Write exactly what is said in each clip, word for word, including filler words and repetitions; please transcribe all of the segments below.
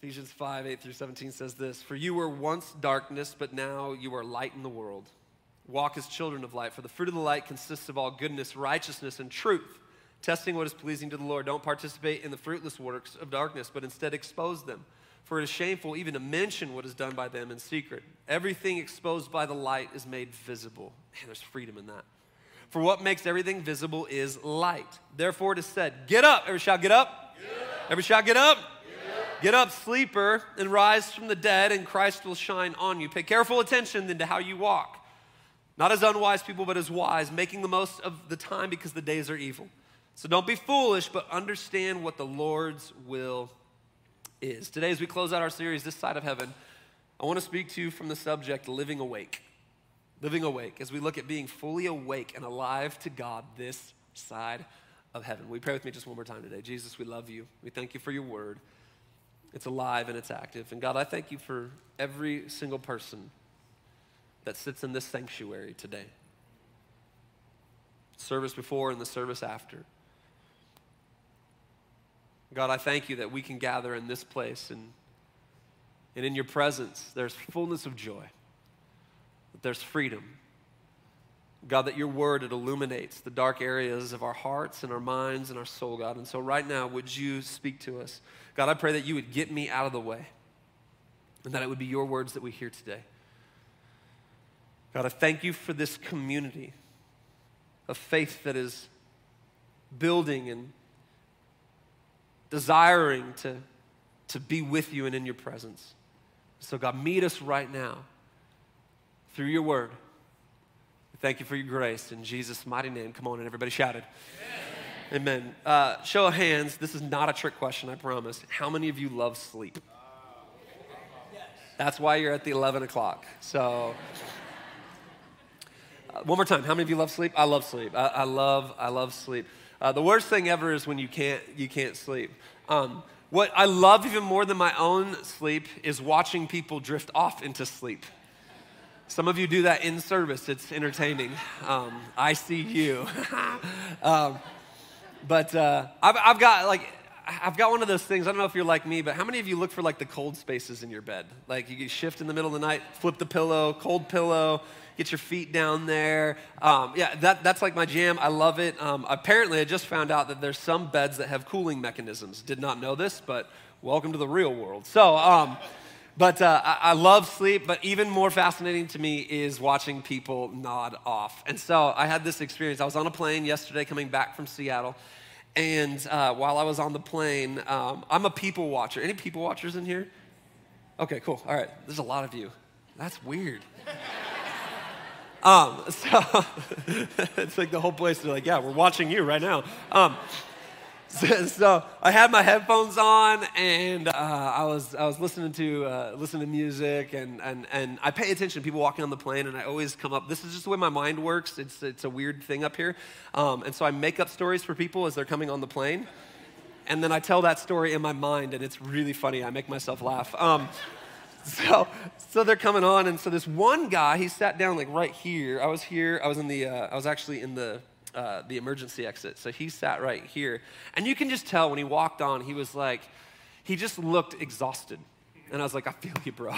Ephesians five, eight through seventeen says this, "For you were once darkness, but now you are light in the world. Walk as children of light, for the fruit of the light consists of all goodness, righteousness, and truth. Testing what is pleasing to the Lord. Don't participate in the fruitless works of darkness, but instead expose them. For it is shameful even to mention what is done by them in secret. Everything exposed by the light is made visible." Man, there's freedom in that. "For what makes everything visible is light. Therefore it is said, get up." Every shout, get up. Get up. Every shout, get up. Get up, sleeper, and rise from the dead, and Christ will shine on you. Pay careful attention then to how you walk, not as unwise people, but as wise, making the most of the time because the days are evil. So don't be foolish, but understand what the Lord's will is. Today, as we close out our series, This Side of Heaven, I want to speak to you from the subject, living awake. Living awake, as we look at being fully awake and alive to God this side of heaven. We pray with me just one more time today. Jesus, we love you. We thank you for your word. It's alive and it's active. And God, I thank you for every single person that sits in this sanctuary today. Service before and the service after. God, I thank you that we can gather in this place and, and in your presence, there's fullness of joy, that there's freedom. God, that your word, it illuminates the dark areas of our hearts and our minds and our soul, God. And so right now, would you speak to us? God, I pray that you would get me out of the way and that it would be your words that we hear today. God, I thank you for this community of faith that is building and desiring to, to be with you and in your presence. So God, meet us right now through your word. Thank you for your grace in Jesus' mighty name. Come on, and everybody shouted. Amen. Amen. Uh, show of hands, this is not a trick question, I promise. How many of you love sleep? Uh, That's why you're at the eleven o'clock. So, uh, one more time, how many of you love sleep? I love sleep. I, I love, I love sleep. Uh, the worst thing ever is when you can't, you can't sleep. Um, what I love even more than my own sleep is watching people drift off into sleep. Some of you do that in service. It's entertaining. Um, I see you. um, but uh, I've, I've got like, I've got one of those things. I don't know if you're like me, but how many of you look for like the cold spaces in your bed? Like you shift in the middle of the night, flip the pillow, cold pillow, get your feet down there. Um, yeah, that, that's like my jam. I love it. Um, apparently, I just found out that there's some beds that have cooling mechanisms. Did not know this, but welcome to the real world. So. Um, But uh, I love sleep, but even more fascinating to me is watching people nod off. And so I had this experience. I was on a plane yesterday coming back from Seattle, and uh, while I was on the plane, um, I'm a people watcher. Any people watchers in here? Okay, cool. All right. There's a lot of you. That's weird. um, so it's like the whole place, they're like, yeah, we're watching you right now. Um So, so I had my headphones on, and uh, I was I was listening to uh, listening to music, and and and I pay attention to people walking on the plane, and I always come up. This is just the way my mind works. It's it's a weird thing up here, um, and so I make up stories for people as they're coming on the plane, and then I tell that story in my mind, and it's really funny. I make myself laugh. Um, so so they're coming on, and so this one guy, he sat down like right here. I was here. I was in the. Uh, I was actually in the. Uh, the emergency exit. So he sat right here. And you can just tell when he walked on, he was like, he just looked exhausted. And I was like, I feel you, bro.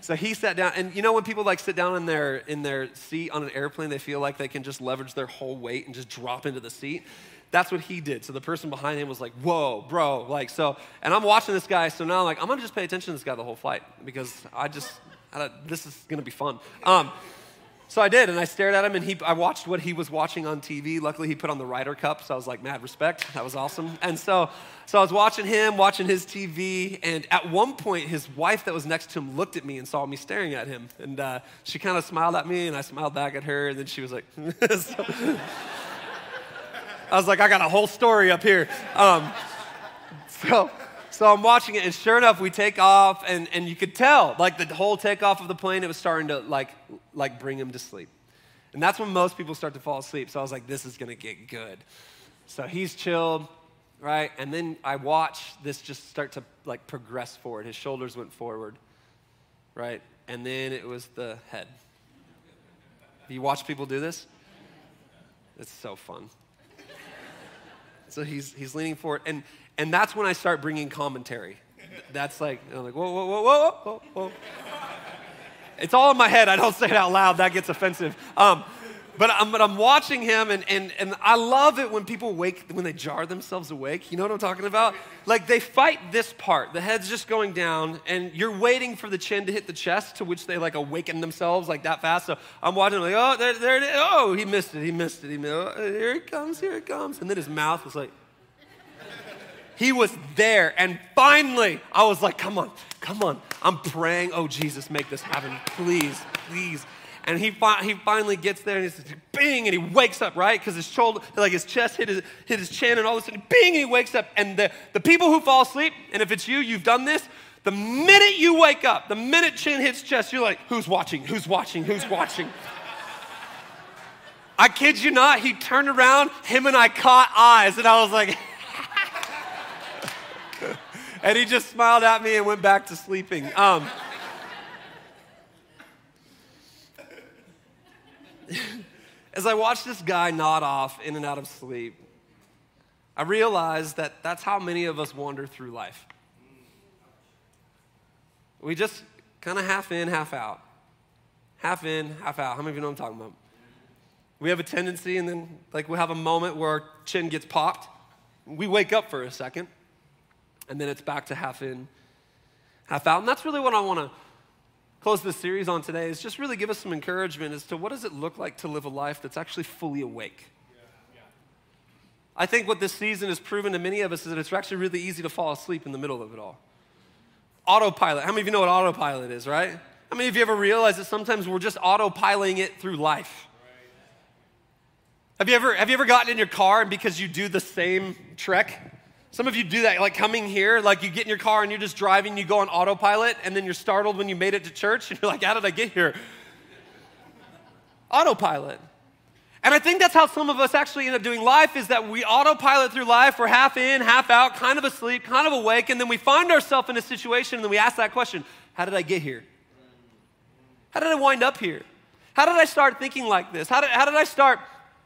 So he sat down. And you know when people like sit down in their in their seat on an airplane, they feel like they can just leverage their whole weight and just drop into the seat? That's what he did. So the person behind him was like, whoa, bro. Like, so, and I'm watching this guy. So now I'm like, I'm going to just pay attention to this guy the whole flight because I just, I don't, this is going to be fun. Um, So I did, and I stared at him, and he, I watched what he was watching on T V. Luckily, he put on the Ryder Cup, so I was like, mad respect. That was awesome. And so, so I was watching him, watching his T V, and at one point, his wife that was next to him looked at me and saw me staring at him. And uh, she kind of smiled at me, and I smiled back at her, and then she was like, so, I was like, I got a whole story up here. Um, so... So I'm watching it, and sure enough, we take off, and, and you could tell, like the whole takeoff of the plane, it was starting to like, like bring him to sleep. And that's when most people start to fall asleep. So I was like, this is gonna get good. So he's chilled, right? And then I watch this just start to like progress forward. His shoulders went forward, right? And then it was the head. You watch people do this? It's so fun. So he's, he's leaning forward, and And that's when I start bringing commentary. that's like, I'm like, whoa, whoa, whoa, whoa, whoa, whoa. It's all in my head. I don't say it out loud. That gets offensive. Um, but, I'm, but I'm watching him, and, and, and I love it when people wake, when they jar themselves awake. You know what I'm talking about? Like, they fight this part. The head's just going down, and you're waiting for the chin to hit the chest, to which they, like, awaken themselves, like, that fast. So I'm watching, like, oh, there, there it is. Oh, he missed it. He missed it. He missed it. Oh, here it comes. Here it comes. And then his mouth was like, he was there. And finally, I was like, come on, come on. I'm praying, oh, Jesus, make this happen. Please, please. And he, fi he finally gets there, and he says, bing, and he wakes up, right? Because his shoulder, like his chest hit his, hit his chin, and all of a sudden, bing, and he wakes up. And the, the people who fall asleep, and if it's you, you've done this, the minute you wake up, the minute chin hits chest, you're like, who's watching, who's watching, who's watching? I kid you not, he turned around, him and I caught eyes, and I was like, and he just smiled at me and went back to sleeping. Um, as I watched this guy nod off in and out of sleep, I realized that that's how many of us wander through life. We just kind of half in, half out. Half in, half out. How many of you know what I'm talking about? We have a tendency, and then like we have a moment where our chin gets popped. We wake up for a second. And then it's back to half in, half out. And that's really what I want to close this series on today, is just really give us some encouragement as to what does it look like to live a life that's actually fully awake. Yeah. Yeah. I think what this season has proven to many of us is that it's actually really easy to fall asleep in the middle of it all. Autopilot. How many of you know what autopilot is, right? How many of you ever realize that sometimes we're just autopiloting it through life? Right. Have you ever, have you ever gotten in your car, and because you do the same trek? Some of you do that, like coming here, like you get in your car and you're just driving, you go on autopilot, and then you're startled when you made it to church, and you're like, how did I get here? Autopilot. And I think that's how some of us actually end up doing life, is that we autopilot through life. We're half in, half out, kind of asleep, kind of awake, and then we find ourselves in a situation, and then we ask that question, how did I get here? How did I wind up here? How did I start thinking like this? How did, how did I start,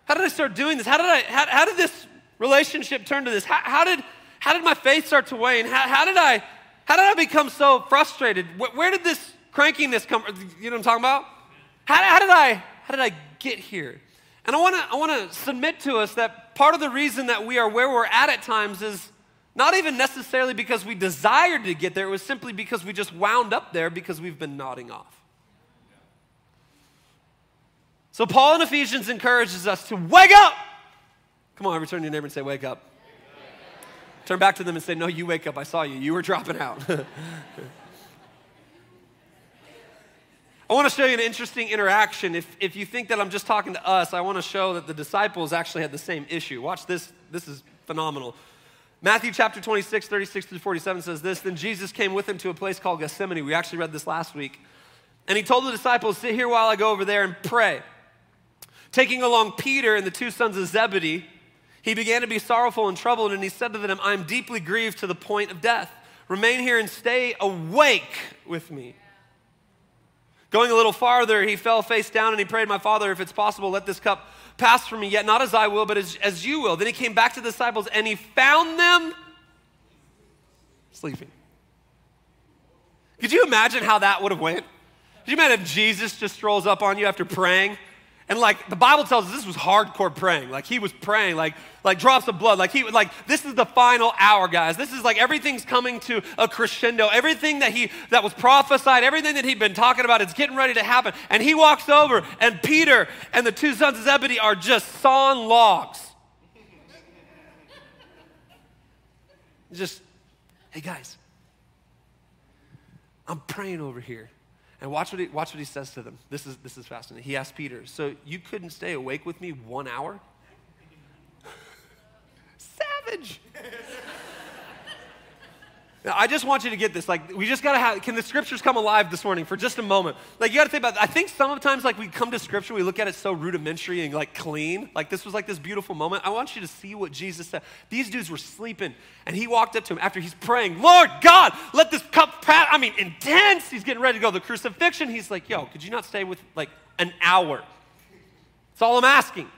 how did I start doing this? How did I, how, how did this relationship turn to this? How, how did, How did my faith start to wane? How, how, did, I, how did I become so frustrated? Where, where did this crankiness come from? You know what I'm talking about? How, how, did, I, how did I get here? And I wanna, I wanna submit to us that part of the reason that we are where we're at at times is not even necessarily because we desired to get there. It was simply because we just wound up there because we've been nodding off. So Paul in Ephesians encourages us to wake up. Come on, return to your neighbor and say, wake up. Turn back to them and say, no, you wake up. I saw you. You were dropping out. I want to show you an interesting interaction. If, if you think that I'm just talking to us, I want to show that the disciples actually had the same issue. Watch this. This is phenomenal. Matthew chapter twenty-six, thirty-six through forty-seven says this, then Jesus came with him to a place called Gethsemane. We actually read this last week. And he told the disciples, sit here while I go over there and pray. Taking along Peter and the two sons of Zebedee, he began to be sorrowful and troubled, and he said to them, I am deeply grieved to the point of death. Remain here and stay awake with me. Going a little farther, he fell face down, and he prayed, my Father, if it's possible, let this cup pass from me, yet not as I will, but as, as you will. Then he came back to the disciples, and he found them sleeping. Could you imagine how that would have went? Could you imagine if Jesus just strolls up on you after praying? And like the Bible tells us, this was hardcore praying. Like he was praying, like like drops of blood. Like he like this is the final hour, guys. This is like everything's coming to a crescendo. Everything that he that was prophesied, everything that he'd been talking about, it's getting ready to happen. And he walks over, and Peter and the two sons of Zebedee are just sawing logs. Just, hey guys, I'm praying over here. And watch what, he, watch what he says to them. This is, this is fascinating. He asked Peter, so you couldn't stay awake with me one hour? Savage. Now, I just want you to get this. Like, we just got to have, can the scriptures come alive this morning for just a moment? Like, you got to think about it. I think sometimes, like, we come to scripture, we look at it so rudimentary and, like, clean. Like, this was, like, this beautiful moment. I want you to see what Jesus said. These dudes were sleeping, and he walked up to him after he's praying, Lord God, let this cup pass. I mean, intense. He's getting ready to go to the crucifixion. He's like, yo, could you not stay with, like, an hour? That's all I'm asking.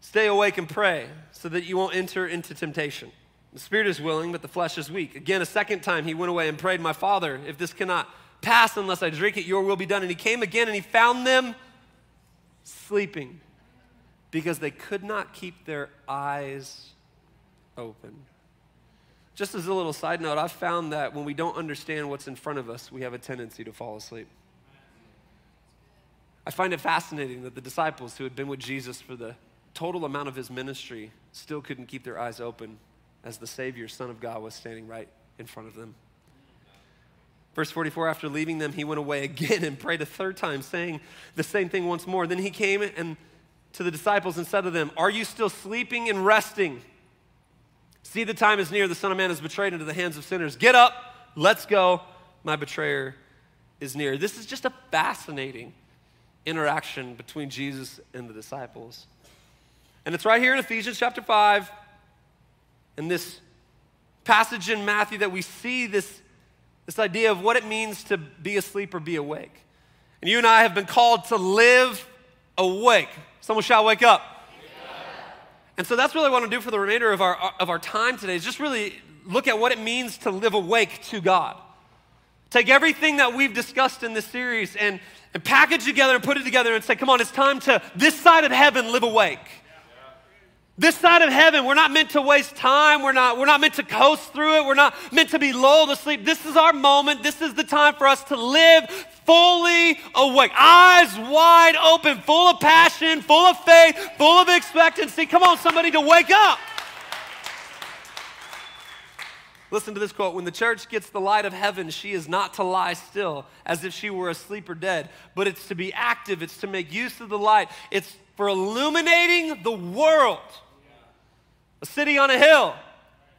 Stay awake and pray so that you won't enter into temptation. The spirit is willing, but the flesh is weak. Again, a second time he went away and prayed, my father, if this cannot pass unless I drink it, your will be done. And he came again and he found them sleeping because they could not keep their eyes open. Just as a little side note, I've found that when we don't understand what's in front of us, we have a tendency to fall asleep. I find it fascinating that the disciples who had been with Jesus for the total amount of his ministry still couldn't keep their eyes open as the Savior, Son of God, was standing right in front of them. Verse forty-four, after leaving them, he went away again and prayed a third time, saying the same thing once more. Then he came and to the disciples and said to them, are you still sleeping and resting? See, the time is near. The Son of Man is betrayed into the hands of sinners. Get up. Let's go. My betrayer is near. This is just a fascinating interaction between Jesus and the disciples. And it's right here in Ephesians chapter five. And this passage in Matthew that we see this, this idea of what it means to be asleep or be awake. And you and I have been called to live awake. Someone shall wake up. And so that's really what I want to do for the remainder of our, of our time today is just really look at what it means to live awake to God. Take everything that we've discussed in this series and, and package together and put it together and say, come on, it's time to, this side of heaven, live awake. Yeah. This side of heaven, we're not meant to waste time. We're not, we're not meant to coast through it. We're not meant to be lulled asleep. This is our moment. This is the time for us to live fully awake, eyes wide open, full of passion, full of faith, full of expectancy. Come on, somebody, to wake up. Listen to this quote. When the church gets the light of heaven, she is not to lie still as if she were asleep or dead, but it's to be active. It's to make use of the light. It's for illuminating the world. A city on a hill.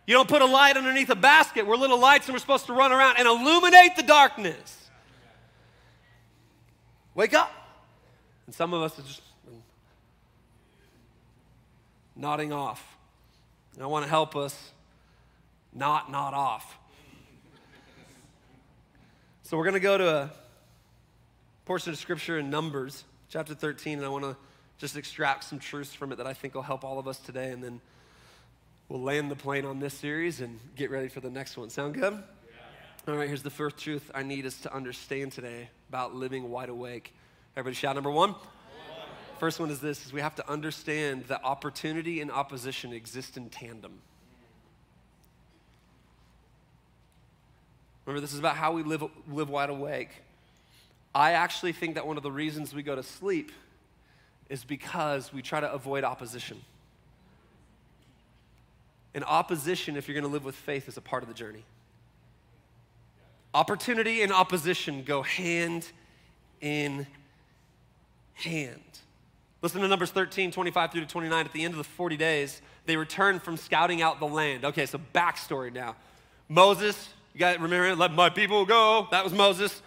You don't put a light underneath a basket. We're little lights and we're supposed to run around and illuminate the darkness. Wake up. And some of us are just nodding off. And I want to help us not nod off. So we're going to go to a portion of scripture in Numbers, chapter thirteen, and I want to just extract some truths from it that I think will help all of us today, and then we'll land the plane on this series and get ready for the next one. Sound good? Yeah. All right, here's the first truth I need us to understand today about living wide awake. Everybody shout number one. First one is this, is we have to understand that opportunity and opposition exist in tandem. Remember, this is about how we live, live wide awake. I actually think that one of the reasons we go to sleep is because we try to avoid opposition. And opposition, if you're gonna live with faith, is a part of the journey. Opportunity and opposition go hand in hand. Listen to Numbers thirteen, twenty-five through to twenty-nine. At the end of the forty days, they returned from scouting out the land. Okay, so backstory now. Moses, you guys remember, let my people go. That was Moses.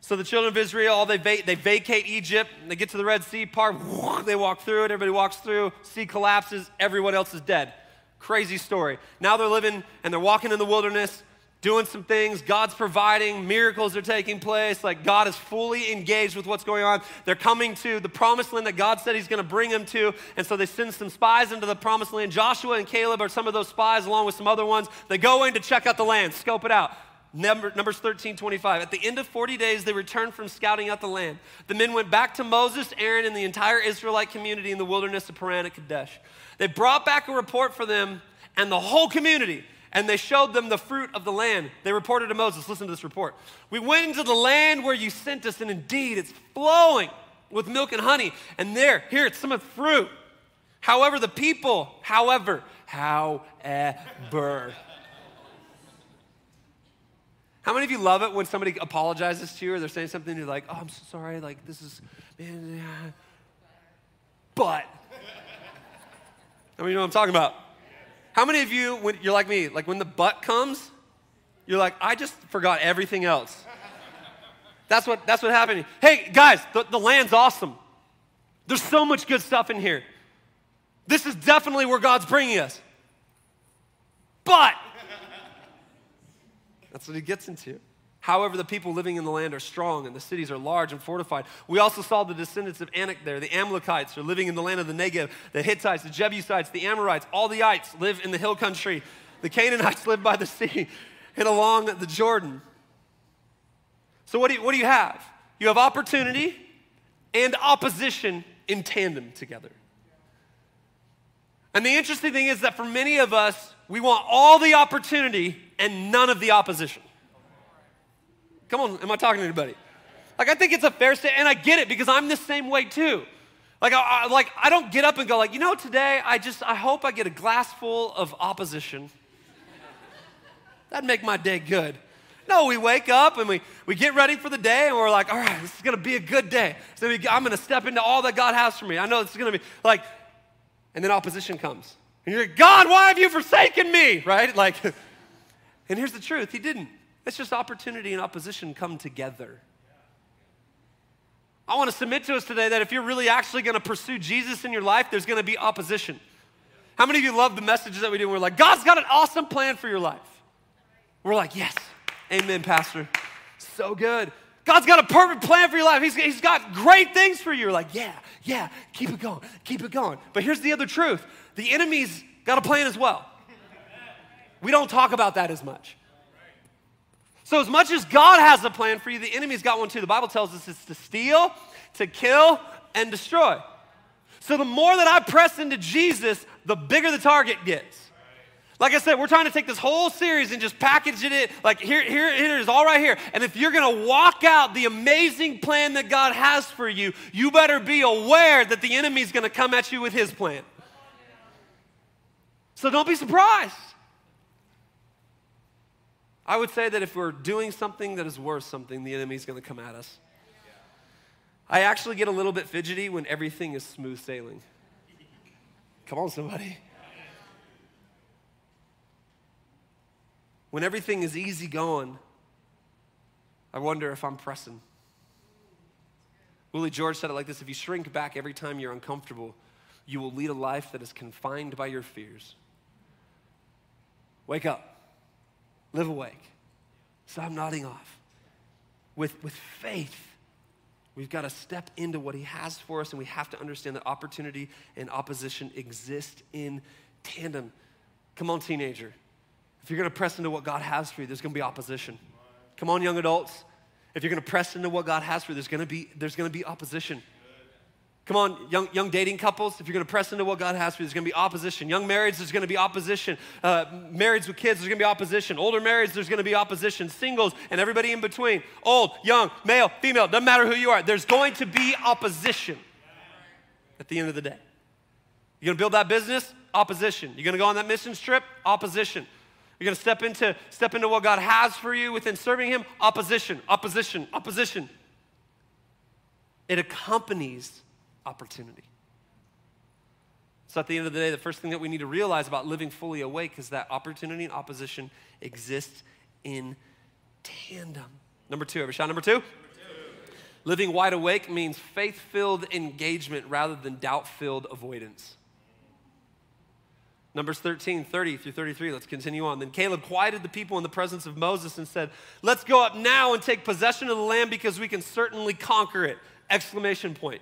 So the children of Israel, they, va- they vacate Egypt. They get to the Red Sea part. Whoosh, they walk through it. Everybody walks through. Sea collapses. Everyone else is dead. Crazy story. Now they're living and they're walking in the wilderness, doing some things, God's providing, miracles are taking place, like God is fully engaged with what's going on. They're coming to the promised land that God said he's gonna bring them to, and so they send some spies into the promised land. Joshua and Caleb are some of those spies along with some other ones. They go in to check out the land, scope it out. Numbers thirteen, twenty-five. At the end of forty days, they returned from scouting out the land. The men went back to Moses, Aaron, and the entire Israelite community in the wilderness of Paran at Kadesh. They brought back a report for them and the whole community, and they showed them the fruit of the land. They reported to Moses, listen to this report. We went into the land where you sent us, and indeed it's flowing with milk and honey. And there, here, it's some of the fruit. However, the people, however, however. How many of you love it when somebody apologizes to you or they're saying something and you're like, oh, I'm so sorry, like this is, man, yeah. But. How many of you know what I'm talking about? How many of you, when you're like me, like when the butt comes, you're like, I just forgot everything else. That's what, that's what happened. Hey, guys, the, the land's awesome. There's so much good stuff in here. This is definitely where God's bringing us. But, that's what he gets into. However, the people living in the land are strong and the cities are large and fortified. We also saw the descendants of Anak there. The Amalekites are living in the land of the Negev. The Hittites, the Jebusites, the Amorites, all the ites live in the hill country. The Canaanites lived by the sea and along the Jordan. So what do you, what do you have? You have opportunity and opposition in tandem together. And the interesting thing is that for many of us, we want all the opportunity and none of the opposition. Come on, am I talking to anybody? Like, I think it's a fair statement, and I get it because I'm the same way too. Like I, I, like, I don't get up and go like, you know, today I just, I hope I get a glass full of opposition. That'd make my day good. No, we wake up and we, we get ready for the day and we're like, all right, this is gonna be a good day. So we, I'm gonna step into all that God has for me. I know it's gonna be like, and then opposition comes. And you're like, God, why have you forsaken me, right? Like, and here's the truth, he didn't. It's just opportunity and opposition come together. I wanna submit to us today that if you're really actually gonna pursue Jesus in your life, there's gonna be opposition. How many of you love the messages that we do? We're like, God's got an awesome plan for your life. We're like, yes. Amen, Pastor. So good. God's got a perfect plan for your life. He's, he's got great things for you. You're like, yeah, yeah, keep it going, keep it going. But here's the other truth. The enemy's got a plan as well. We don't talk about that as much. So as much as God has a plan for you, the enemy's got one too. The Bible tells us it's to steal, to kill, and destroy. So the more that I press into Jesus, the bigger the target gets. Like I said, we're trying to take this whole series and just package it in. Like, here, here, here it is, all right here. And if you're gonna walk out the amazing plan that God has for you, you better be aware that the enemy's gonna come at you with his plan. So don't be surprised. I would say that if we're doing something that is worth something, the enemy's gonna come at us. I actually get a little bit fidgety when everything is smooth sailing. Come on, somebody. When everything is easy going, I wonder if I'm pressing. Willie George said it like this: if you shrink back every time you're uncomfortable, you will lead a life that is confined by your fears. Wake up, live awake, stop nodding off. With, with faith, we've got to step into what he has for us, and we have to understand that opportunity and opposition exist in tandem. Come on, teenager. If you're gonna press into what God has for you, there's gonna be opposition. Come on, young adults. If you're gonna press into what God has for you, there's gonna be, there's gonna be opposition. Come on, young, young dating couples. If you're gonna press into what God has for you, there's gonna be opposition. Young marriage, there's gonna be opposition. Uh, marriage with kids, there's gonna be opposition. Older marriage, there's gonna be opposition. Singles and everybody in between. Old, young, male, female, doesn't matter who you are. There's going to be opposition at the end of the day. You're gonna build that business? Opposition. You're gonna go on that missions trip? Opposition. You're gonna step into, step into what God has for you within serving him. Opposition, opposition, opposition. It accompanies opportunity. So at the end of the day, the first thing that we need to realize about living fully awake is that opportunity and opposition exist in tandem. Number two, ever shout number two? Number two. Living wide awake means faith-filled engagement rather than doubt-filled avoidance. Numbers thirteen, thirty through thirty-three, let's continue on. Then Caleb quieted the people in the presence of Moses and said, let's go up now and take possession of the land because we can certainly conquer it, exclamation point.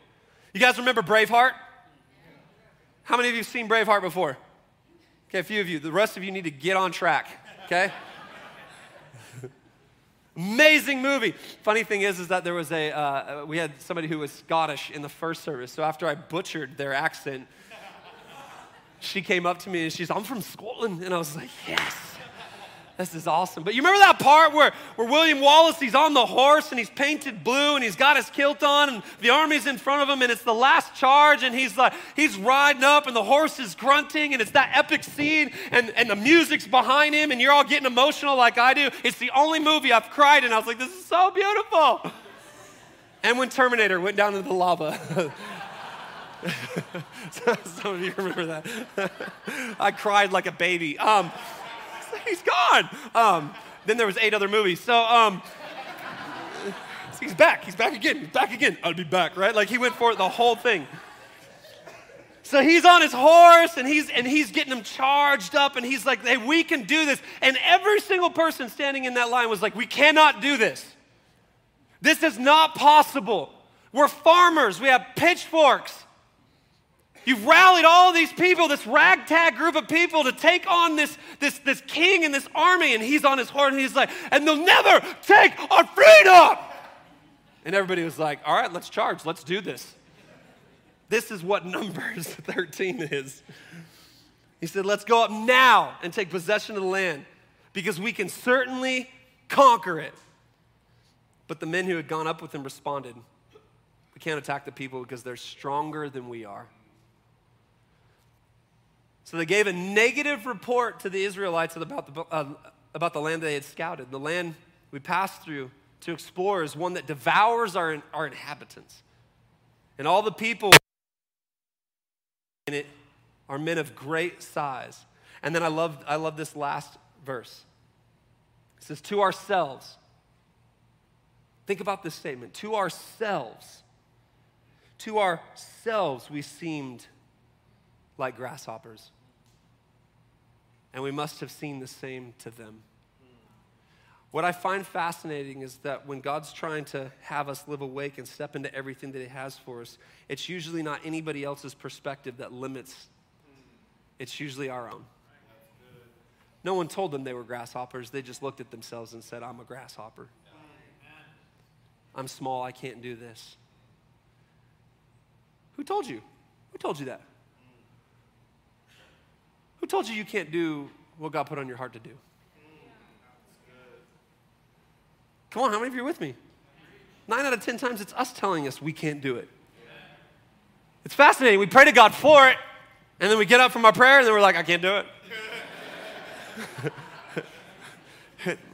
You guys remember Braveheart? How many of you have seen Braveheart before? Okay, a few of you. The rest of you need to get on track, okay? Amazing movie. Funny thing is, is that there was a, uh, we had somebody who was Scottish in the first service, so after I butchered their accent, she came up to me and she's, I'm from Scotland. And I was like, yes, this is awesome. But you remember that part where, where William Wallace, he's on the horse and he's painted blue and he's got his kilt on and the army's in front of him and it's the last charge and he's like, he's riding up and the horse is grunting and it's that epic scene and, and the music's behind him and you're all getting emotional like I do. It's the only movie I've cried and I was like, this is so beautiful. And when Terminator went down into the lava. Some of you remember that. I cried like a baby. Um, he's gone. Um, then there was eight other movies. So um, he's back. He's back again. He's back again. I'll be back, right? Like he went for it the whole thing. So he's on his horse and he's, and he's getting them charged up and he's like, hey, we can do this. And every single person standing in that line was like, we cannot do this. This is not possible. We're farmers. We have pitchforks. You've rallied all these people, this ragtag group of people, to take on this, this, this king and this army, and he's on his horn, and he's like, and they'll never take our freedom. And everybody was like, all right, let's charge. Let's do this. This is what Numbers thirteen is. He said, let's go up now and take possession of the land, because we can certainly conquer it. But the men who had gone up with him responded, we can't attack the people because they're stronger than we are. So they gave a negative report to the Israelites about the, uh, about the land they had scouted. The land we passed through to explore is one that devours our, our inhabitants. And all the people in it are men of great size. And then I love, I love this last verse. It says, to ourselves. Think about this statement. To ourselves. To ourselves we seemed like grasshoppers. And we must have seen the same to them. What I find fascinating is that when God's trying to have us live awake and step into everything that he has for us, it's usually not anybody else's perspective that limits. It's usually our own. No one told them they were grasshoppers. They just looked at themselves and said, I'm a grasshopper. I'm small, I can't do this. Who told you? Who told you that? Who told you you can't do what God put on your heart to do? Come on, how many of you are with me? Nine out of ten times it's us telling us we can't do it. It's fascinating. We pray to God for it, and then we get up from our prayer, and then we're like, I can't do it.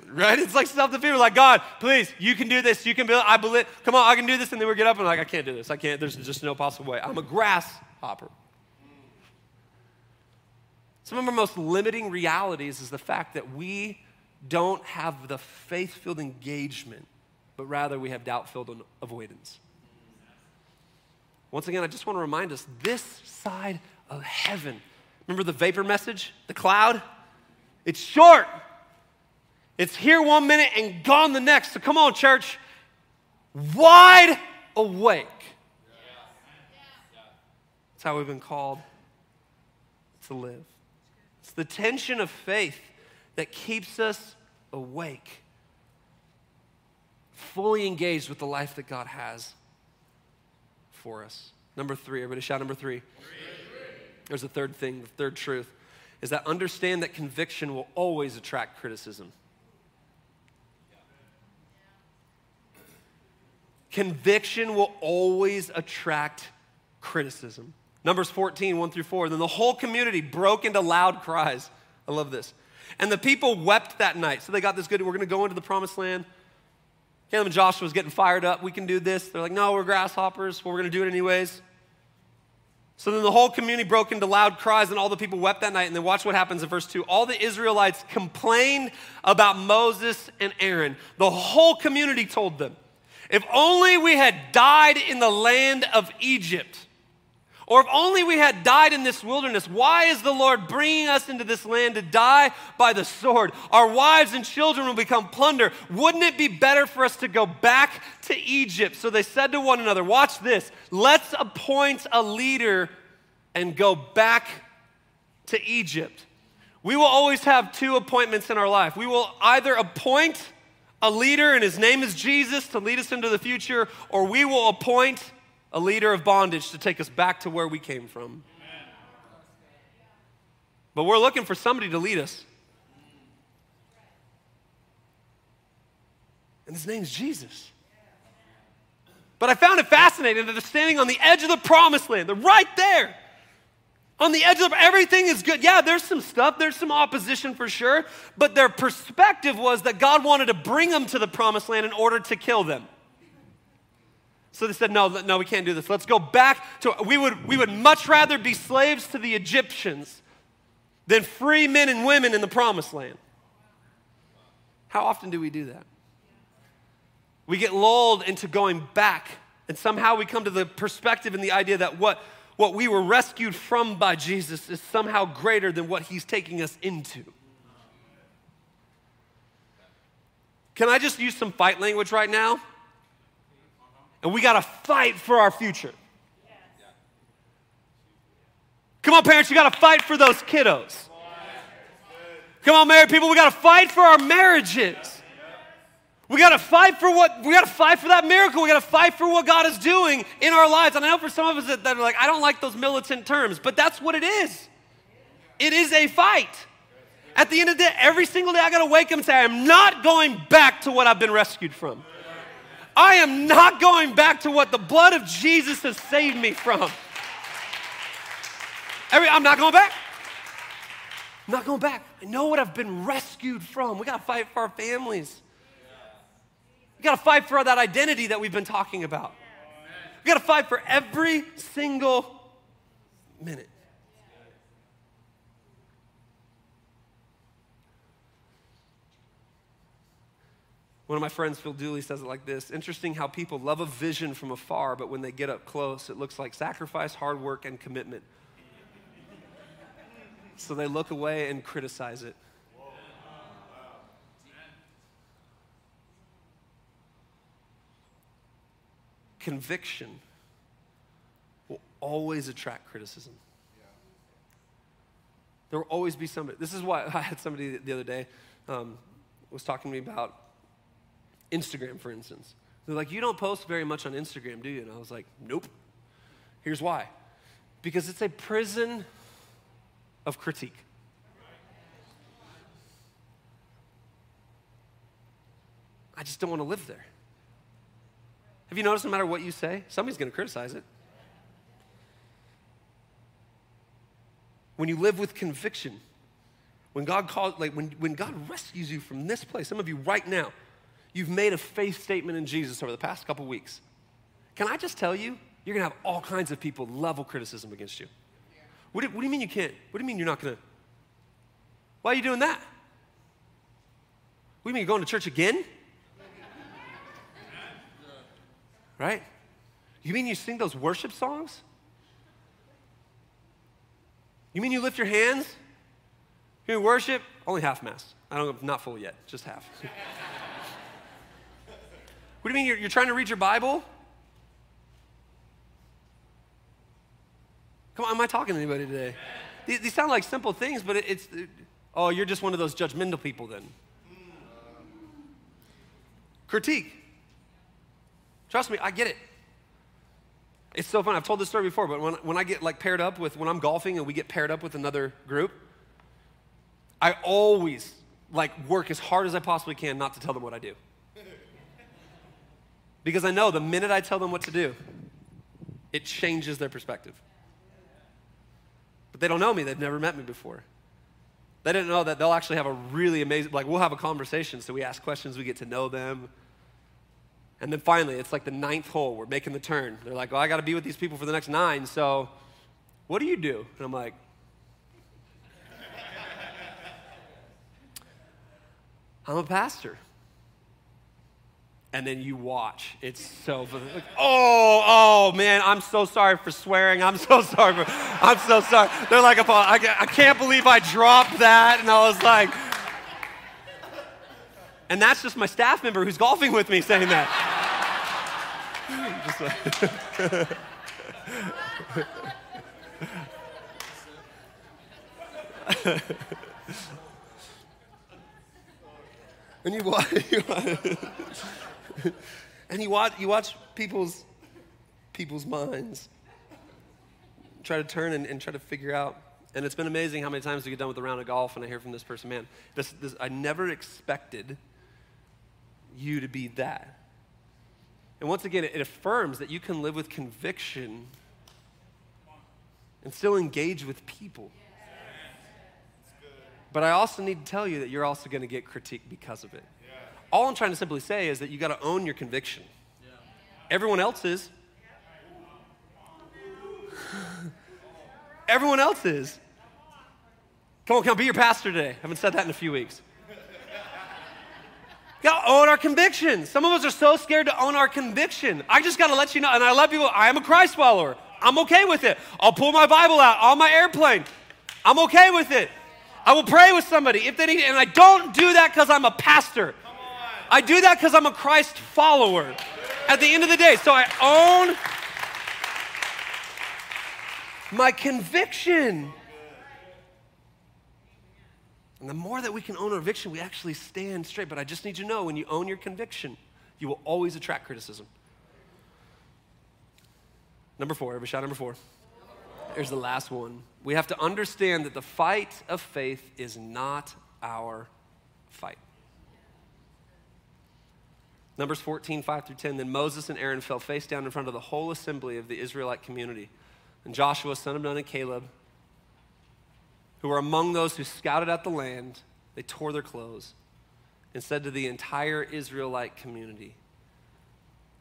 Right? It's like self-defeat. We're like, God, please, you can do this. You can build it. I believe. Come on, I can do this. And then we get up and we're like, I can't do this. I can't. There's just no possible way. I'm a grasshopper. Some of our most limiting realities is the fact that we don't have the faith-filled engagement, but rather we have doubt-filled avoidance. Once again, I just want to remind us, this side of heaven. Remember the vapor message? The cloud? It's short. It's here one minute and gone the next. So come on, church. Wide awake. That's how we've been called to live. It's the tension of faith that keeps us awake, fully engaged with the life that God has for us. Number three, everybody shout number three. three. There's a third thing, the third truth, is that understand that conviction will always attract criticism. Conviction will always attract criticism. Numbers fourteen, one through four. Then the whole community broke into loud cries. I love this. And the people wept that night. So they got this good, we're going to go into the promised land. Caleb and Joshua was getting fired up. We can do this. They're like, no, we're grasshoppers. Well, we're going to do it anyways. So then the whole community broke into loud cries, and all the people wept that night. And then watch what happens in verse two. All the Israelites complained about Moses and Aaron. The whole community told them, if only we had died in the land of Egypt. Or if only we had died in this wilderness. Why is the Lord bringing us into this land to die by the sword? Our wives and children will become plunder. Wouldn't it be better for us to go back to Egypt? So they said to one another, watch this, let's appoint a leader and go back to Egypt. We will always have two appointments in our life. We will either appoint a leader, and his name is Jesus, to lead us into the future, or we will appoint a leader of bondage to take us back to where we came from. Amen. But we're looking for somebody to lead us. And his name's Jesus. But I found it fascinating that they're standing on the edge of the promised land. They're right there. On the edge of everything is good. Yeah, there's some stuff. There's some opposition for sure. But their perspective was that God wanted to bring them to the promised land in order to kill them. So they said, no, no, we can't do this. Let's go back to, we would, we would much rather be slaves to the Egyptians than free men and women in the promised land. How often do we do that? We get lulled into going back, and somehow we come to the perspective and the idea that what, what we were rescued from by Jesus is somehow greater than what he's taking us into. Can I just use some fight language right now? And we got to fight for our future. Come on, parents, you got to fight for those kiddos. Come on, married people, we got to fight for our marriages. We got to fight for what, we got to fight for that miracle. We got to fight for what God is doing in our lives. And I know for some of us that, that are like, I don't like those militant terms, but that's what it is. It is a fight. At the end of the day, every single day, I got to wake up and say, I am not going back to what I've been rescued from. I am not going back to what the blood of Jesus has saved me from. Every, I'm not going back. I'm not going back. I know what I've been rescued from. We got to fight for our families. We got to fight for that identity that we've been talking about. We got to fight for every single minute. One of my friends, Phil Dooley, says it like this: interesting how people love a vision from afar, but when they get up close, it looks like sacrifice, hard work, and commitment. So they look away and criticize it. Conviction will always attract criticism. There will always be somebody. This is why I had somebody the other day um, was talking to me about Instagram, for instance. They're like, you don't post very much on Instagram, do you? And I was like, nope. Here's why. Because it's a prison of critique. I just don't want to live there. Have you noticed no matter what you say, somebody's going to criticize it? When you live with conviction, when God calls, like when, when God rescues you from this place, some of you right now, you've made a faith statement in Jesus over the past couple weeks. Can I just tell you, you're going to have all kinds of people level criticism against you. What do, what do you mean you can't? What do you mean you're not going to? Why are you doing that? What do you mean you're going to church again? Right? You mean you sing those worship songs? You mean you lift your hands? You mean worship? Only half mass. I don't, not full yet, just half. What do you mean you're, you're trying to read your Bible? Come on, am I talking to anybody today? These, these sound like simple things, but it, it's, it, oh, you're just one of those judgmental people then. Critique. Trust me, I get it. It's so fun. I've told this story before, but when, when I get like paired up with, when I'm golfing and we get paired up with another group, I always like work as hard as I possibly can not to tell them what I do. Because I know the minute I tell them what to do, it changes their perspective. But they don't know me. They've never met me before. They didn't know that they'll actually have a really amazing, like we'll have a conversation. So we ask questions, we get to know them. And then finally, it's like the ninth hole. We're making the turn. They're like, well, I got to be with these people for the next nine. So what do you do? And I'm like, I'm a pastor. And then you watch. It's so, like, oh, oh, man, I'm so sorry for swearing. I'm so sorry. For, I'm so sorry. They're like, I can't believe I dropped that. And I was like, and that's just my staff member who's golfing with me saying that. Just like, and you watch. You watch. And you watch, you watch people's, people's minds try to turn and, and try to figure out. And it's been amazing how many times we get done with a round of golf and I hear from this person, man, this, this, I never expected you to be that. And once again, it, it affirms that you can live with conviction and still engage with people. But I also need to tell you that you're also going to get critiqued because of it. All I'm trying to simply say is that you got to own your conviction. Yeah. Everyone else is. Everyone else is. Come on, come on, be your pastor today. I haven't said that in a few weeks. Got to own our convictions. Some of us are so scared to own our conviction. I just got to let you know, and I love people, I am a Christ follower. I'm okay with it. I'll pull my Bible out on my airplane. I'm okay with it. I will pray with somebody if they need it, and I don't do that because I'm a pastor. I do that because I'm a Christ follower at the end of the day. So I own my conviction. And the more that we can own our conviction, we actually stand straight. But I just need you to know, when you own your conviction, you will always attract criticism. Number four, everybody shout number four. Here's the last one. We have to understand that the fight of faith is not our fight. Numbers fourteen, five through ten, then Moses and Aaron fell face down in front of the whole assembly of the Israelite community. And Joshua, son of Nun, and Caleb, who were among those who scouted out the land, they tore their clothes and said to the entire Israelite community,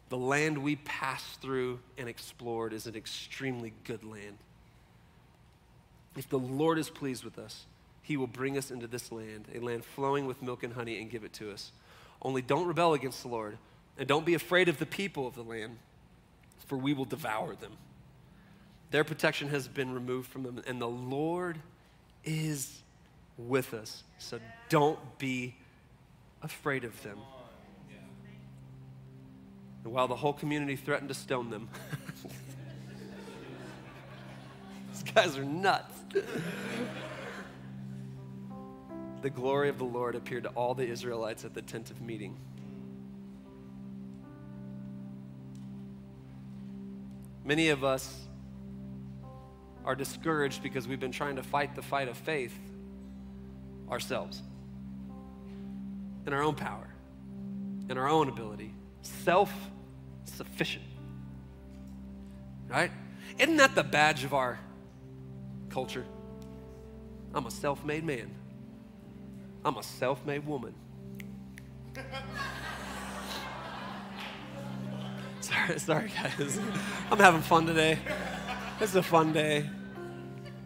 "The land we passed through and explored is an extremely good land. If the Lord is pleased with us, he will bring us into this land, a land flowing with milk and honey, and give it to us. Only don't rebel against the Lord, and don't be afraid of the people of the land, for we will devour them. Their protection has been removed from them, and the Lord is with us, so don't be afraid of them." And while the whole community threatened to stone them, these guys are nuts. The glory of the Lord appeared to all the Israelites at the tent of meeting. Many of us are discouraged because we've been trying to fight the fight of faith ourselves, in our own power, in our own ability, self-sufficient, right? Isn't that the badge of our culture? I'm a self-made man. I'm a self-made woman. sorry, sorry guys. I'm having fun today. This is a fun day.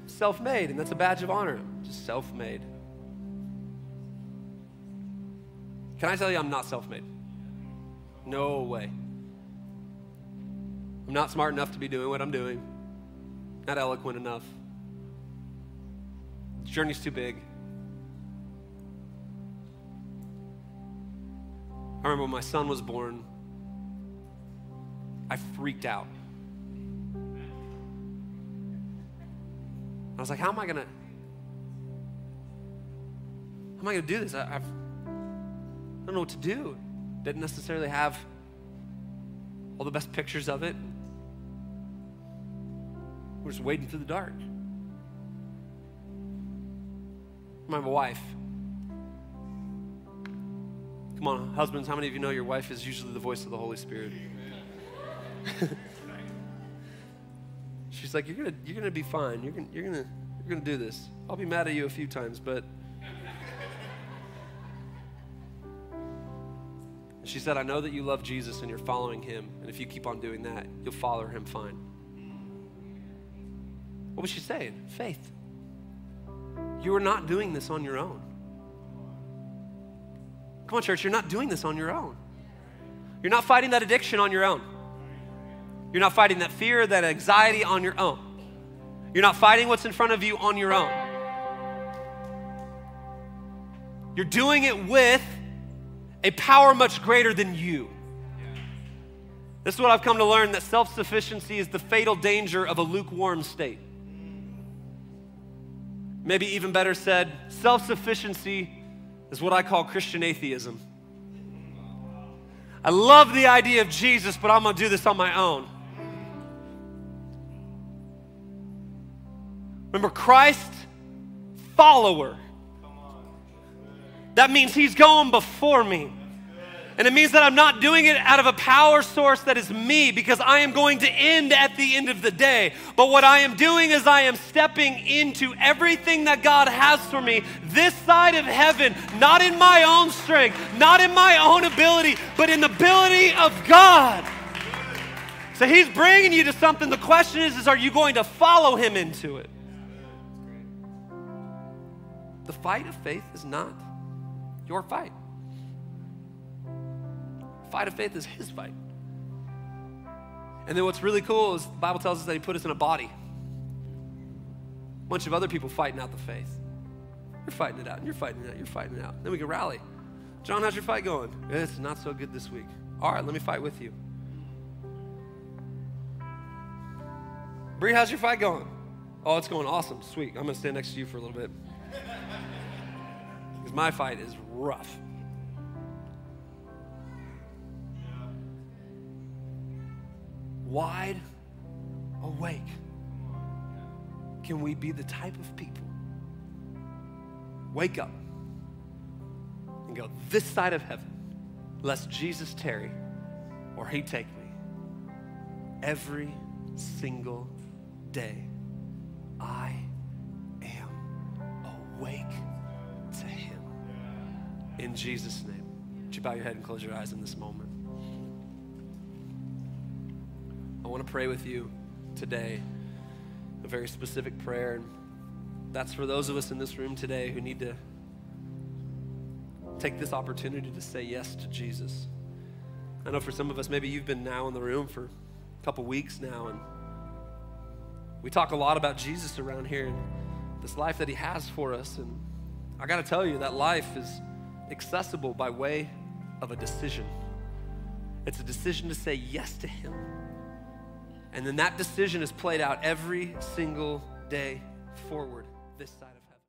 Self-made, and that's a badge of honor. Just self-made. Can I tell you I'm not self-made? No way. I'm not smart enough to be doing what I'm doing. Not eloquent enough. The journey's too big. I remember when my son was born, I freaked out. I was like, how am I gonna, how am I gonna do this? I, I've, I don't know what to do. Didn't necessarily have all the best pictures of it. We're just wading through the dark. My wife. Come on, husbands, how many of you know your wife is usually the voice of the Holy Spirit? She's like, you're gonna, you're gonna be fine. You're gonna, you're gonna, you're gonna do this. I'll be mad at you a few times, but. And she said, I know that you love Jesus and you're following him. And if you keep on doing that, you'll follow him fine. What was she saying? Faith. You are not doing this on your own. Come on, church, you're not doing this on your own. You're not fighting that addiction on your own. You're not fighting that fear, that anxiety on your own. You're not fighting what's in front of you on your own. You're doing it with a power much greater than you. This is what I've come to learn, that self-sufficiency is the fatal danger of a lukewarm state. Maybe even better said, self-sufficiency is what I call Christian atheism. I love the idea of Jesus, but I'm gonna do this on my own. Remember, Christ, follower. That means he's going before me. And it means that I'm not doing it out of a power source that is me, because I am going to end at the end of the day. But what I am doing is I am stepping into everything that God has for me this side of heaven, not in my own strength, not in my own ability, but in the ability of God. So he's bringing you to something. The question is, is are you going to follow him into it? The fight of faith is not your fight. Fight of faith is his fight. And then what's really cool is the Bible tells us that he put us in a body. A bunch of other people fighting out the faith. You're fighting it out, and you're fighting it out, you're fighting it out. Then we can rally. John, how's your fight going? It's not so good this week. All right, let me fight with you. Bree, how's your fight going? Oh, it's going awesome. Sweet. I'm going to stand next to you for a little bit. Because my fight is rough. Wide awake. Can we be the type of people? Wake up and go, this side of heaven, lest Jesus tarry or he take me. Every single day, I am awake to him. In Jesus' name. Would you bow your head and close your eyes in this moment? I want to pray with you today, a very specific prayer. And that's for those of us in this room today who need to take this opportunity to say yes to Jesus. I know for some of us, maybe you've been now in the room for a couple weeks now, and we talk a lot about Jesus around here and this life that he has for us. And I got to tell you, that life is accessible by way of a decision. It's a decision to say yes to him. And then that decision is played out every single day forward this side.